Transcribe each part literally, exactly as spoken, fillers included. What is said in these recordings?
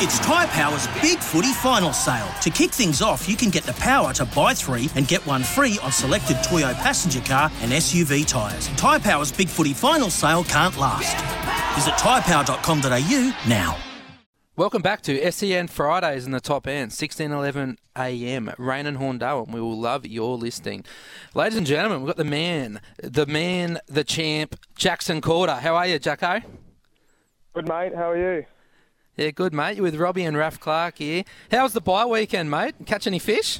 It's Ty Power's Bigfooty final sale. To kick things off, you can get the power to buy three and get one free on selected Toyo passenger car and S U V tyres. Ty Power's Bigfooty final sale can't last. Visit ty power dot com dot a u now. Welcome back to S E N Fridays in the Top End, sixteen eleven a m, Rain and Horn Darwin. We will love your listing. Ladies and gentlemen, we've got the man, the man, the champ, Jackson Calder. How are you, Jacko? Good, mate. How are you? Yeah, good, mate. You're with Robbie and Raf Clark here. How was the bye weekend, mate? Catch any fish?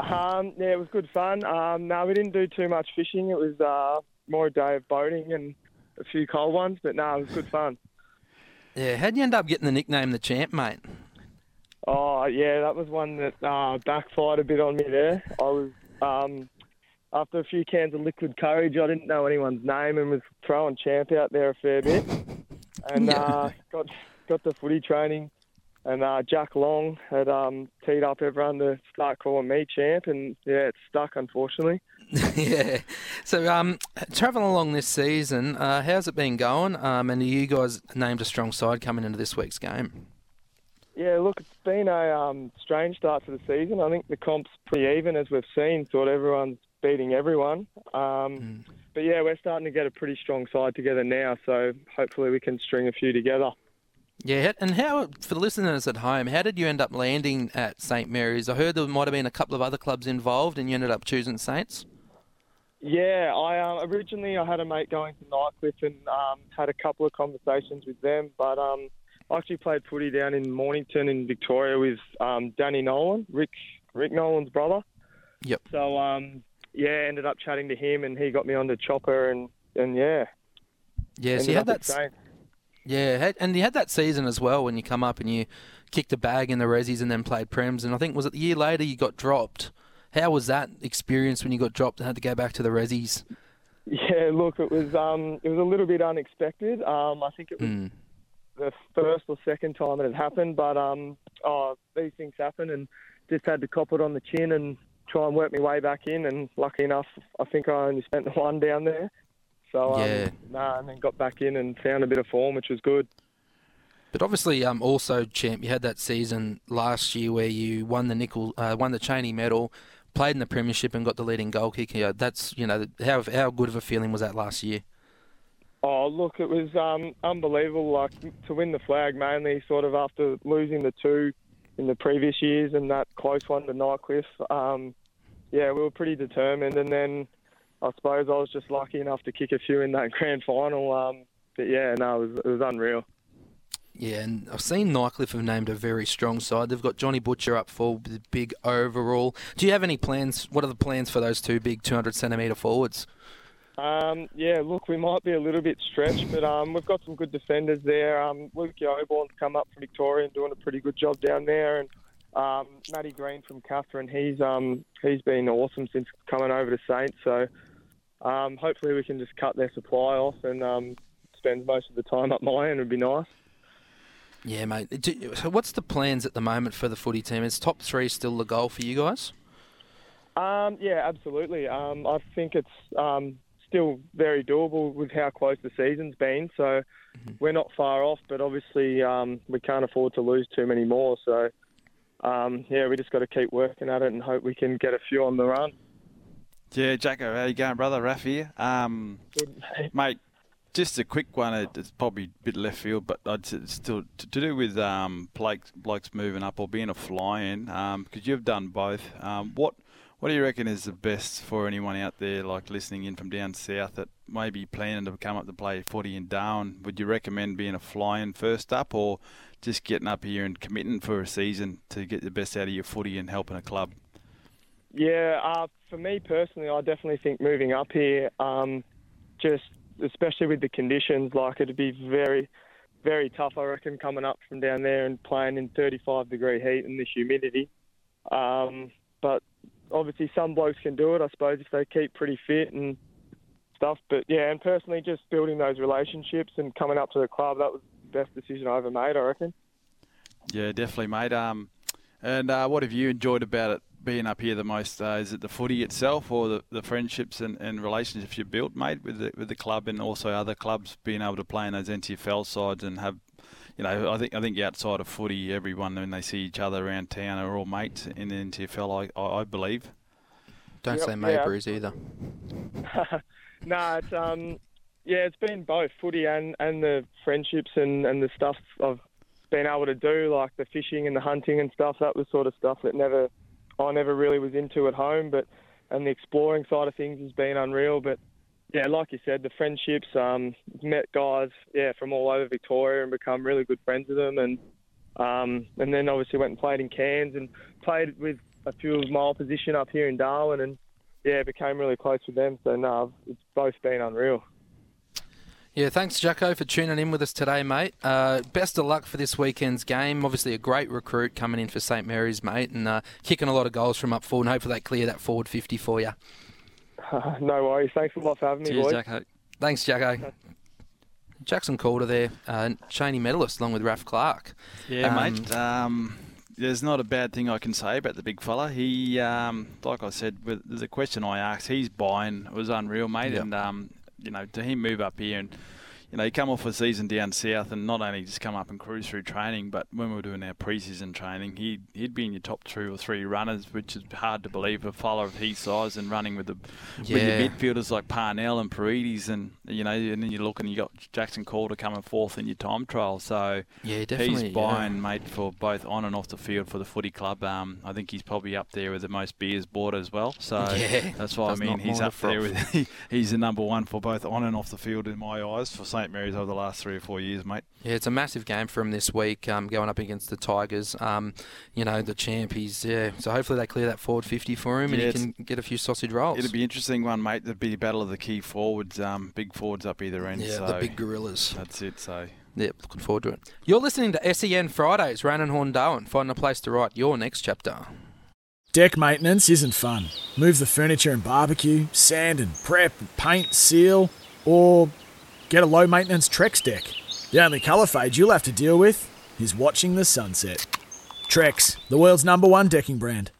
Um, yeah, it was good fun. Um, no, we didn't do too much fishing. It was uh, more a day of boating and a few cold ones, but no, it was good fun. Yeah, how'd you end up getting the nickname the champ, mate? Oh, yeah, that was one that uh, backfired a bit on me there. I was, um, after a few cans of liquid courage, I didn't know anyone's name and was throwing champ out there a fair bit. And yeah. uh, got... got the footy training, and uh, Jack Long had um, teed up everyone to start calling me champ, and yeah, it's stuck, unfortunately. Yeah. So um, travelling along this season, uh, how's it been going? Um, and are you guys named a strong side coming into this week's game? Yeah, look, it's been a um, strange start to the season. I think the comp's pretty even, as we've seen, sort of everyone's beating everyone. Um, mm. But yeah, we're starting to get a pretty strong side together now, so hopefully we can string a few together. Yeah, and how, for the listeners at home, how did you end up landing at St Mary's? I heard there might have been a couple of other clubs involved and you ended up choosing Saints? Yeah, I uh, originally I had a mate going to Nightcliff and um, had a couple of conversations with them, but um, I actually played footy down in Mornington in Victoria with um, Danny Nolan, Rick Rick Nolan's brother. Yep. So, um, yeah, ended up chatting to him and he got me on to Chopper and, and yeah. Yeah, so you had that... Saints. Yeah, and you had that season as well when you come up and you kicked a bag in the Rezzies and then played Prems. And I think, was it the year later you got dropped? How was that experience when you got dropped and had to go back to the Rezzies? Yeah, look, it was um, it was a little bit unexpected. Um, I think it was mm. the first or second time it had happened. But um, oh, these things happen and just had to cop it on the chin and try and work my way back in. And lucky enough, I think I only spent the one down there. So, um, yeah. nah, and then got back in and found a bit of form, which was good. But obviously, um, also, champ, you had that season last year where you won the nickel, uh, won the Chaney medal, played in the premiership, and got the leading goal kicker. That's, you know, how how good of a feeling was that last year? Oh, look, it was um, unbelievable. Like to win the flag, mainly sort of after losing the two in the previous years and that close one to Nightcliff. Um, yeah, we were pretty determined, and then. I suppose I was just lucky enough to kick a few in that grand final. Um, but, yeah, no, it was, it was unreal. Yeah, and I've seen Nightcliff have named a very strong side. They've got Johnny Butcher up for the big overall. Do you have any plans? What are the plans for those two big two hundred centimetre forwards? Um, yeah, look, we might be a little bit stretched, but um, we've got some good defenders there. Um, Luke Yoborn's come up from Victoria and doing a pretty good job down there. And um, Matty Green from Catherine, he's um, he's been awesome since coming over to Saints, so... Um, hopefully we can just cut their supply off and um, spend most of the time up my end. It would be nice. Yeah, mate. Do, what's the plans at the moment for the footy team? Is top three still the goal for you guys? Um, yeah, absolutely. Um, I think it's um, still very doable with how close the season's been. So mm-hmm. we're not far off, but obviously um, we can't afford to lose too many more. So, um, yeah, we just got to keep working at it and hope we can get a few on the run. Yeah, Jacko, how you going, brother? Raf here. Um, Good, mate. mate, just a quick one. It's probably a bit left field, but I'd still to do with um, blokes, blokes moving up or being a fly-in, um, because you've done both. Um, what what do you reckon is the best for anyone out there, like listening in from down south, that may be planning to come up to play footy in Darwin? Would you recommend being a fly-in first up or just getting up here and committing for a season to get the best out of your footy and helping a club? Yeah, uh, for me personally, I definitely think moving up here, um, just especially with the conditions, like it'd be very, very tough, I reckon, coming up from down there and playing in thirty-five degree heat and this humidity. Um, but obviously some blokes can do it, I suppose, if they keep pretty fit and stuff. But, yeah, and personally just building those relationships and coming up to the club, that was the best decision I ever made, I reckon. Yeah, definitely, mate. Um, and uh, what have you enjoyed about it being up here the most? Uh, is it the footy itself or the, the friendships and, and relationships you built, mate, with the, with the club and also other clubs being able to play in those N T F L sides and have, you know, I think I think outside of footy, everyone, when they see each other around town, are all mates in the N T F L, I, I, I believe. Don't yep, say neighbours yeah. either. no, it's, um, yeah, it's been both footy and, and the friendships and, and the stuff I've been able to do, like the fishing and the hunting and stuff. That was sort of stuff that never... I never really was into at home, but and the exploring side of things has been unreal. But yeah, like you said, the friendships, um, met guys, yeah, from all over Victoria and become really good friends with them. And um, and then obviously went and played in Cairns and played with a few of my opposition up here in Darwin, and yeah, became really close with them. So no, it's both been unreal. Yeah, thanks, Jacko, for tuning in with us today, mate. Uh, best of luck for this weekend's game. Obviously a great recruit coming in for St Mary's, mate, and uh, kicking a lot of goals from up forward, and hopefully they clear that forward fifty for you. Uh, no worries. Thanks a lot for having me, Cheers, boys. Jacko. Thanks, Jacko. Jackson Calder there, uh, Chaney medalist, along with Raf Clark. Yeah, um, mate. Um, there's not a bad thing I can say about the big fella. He, um, like I said, with the question I asked, he's buying. It was unreal, mate, yep. and... Um, You know, to him move up here and, you know, he come off a season down south and not only just come up and cruise through training, but when we were doing our pre-season training, he, he'd be in your top two or three runners, which is hard to believe, a fella of his size and running with the yeah. with your midfielders like Parnell and Paredes and, you know, and then you look and you got Jackson Calder coming fourth in your time trial. So yeah, definitely, he's buying, yeah. mate, for both on and off the field for the footy club. Um, I think he's probably up there with the most beers bought as well. So yeah, that's why I mean he's up there with, he, he's the number one for both on and off the field in my eyes for St Mary's over the last three or four years, mate. Yeah, it's a massive game for him this week, um, going up against the Tigers. Um, you know, the champ, he's, yeah. So hopefully they clear that forward fifty for him yeah, and he can get a few sausage rolls. It'll be an interesting one, mate. It'll be the battle of the key forwards, um, big forwards up either end. Yeah, so the big gorillas. That's it, so... Yeah, looking forward to it. You're listening to S E N Fridays, Rananhorn Darwin, finding a place to write your next chapter. Deck maintenance isn't fun. Move the furniture and barbecue, sand and prep, paint, seal, or... get a low-maintenance Trex deck. The only colour fade you'll have to deal with is watching the sunset. Trex, the world's number one decking brand.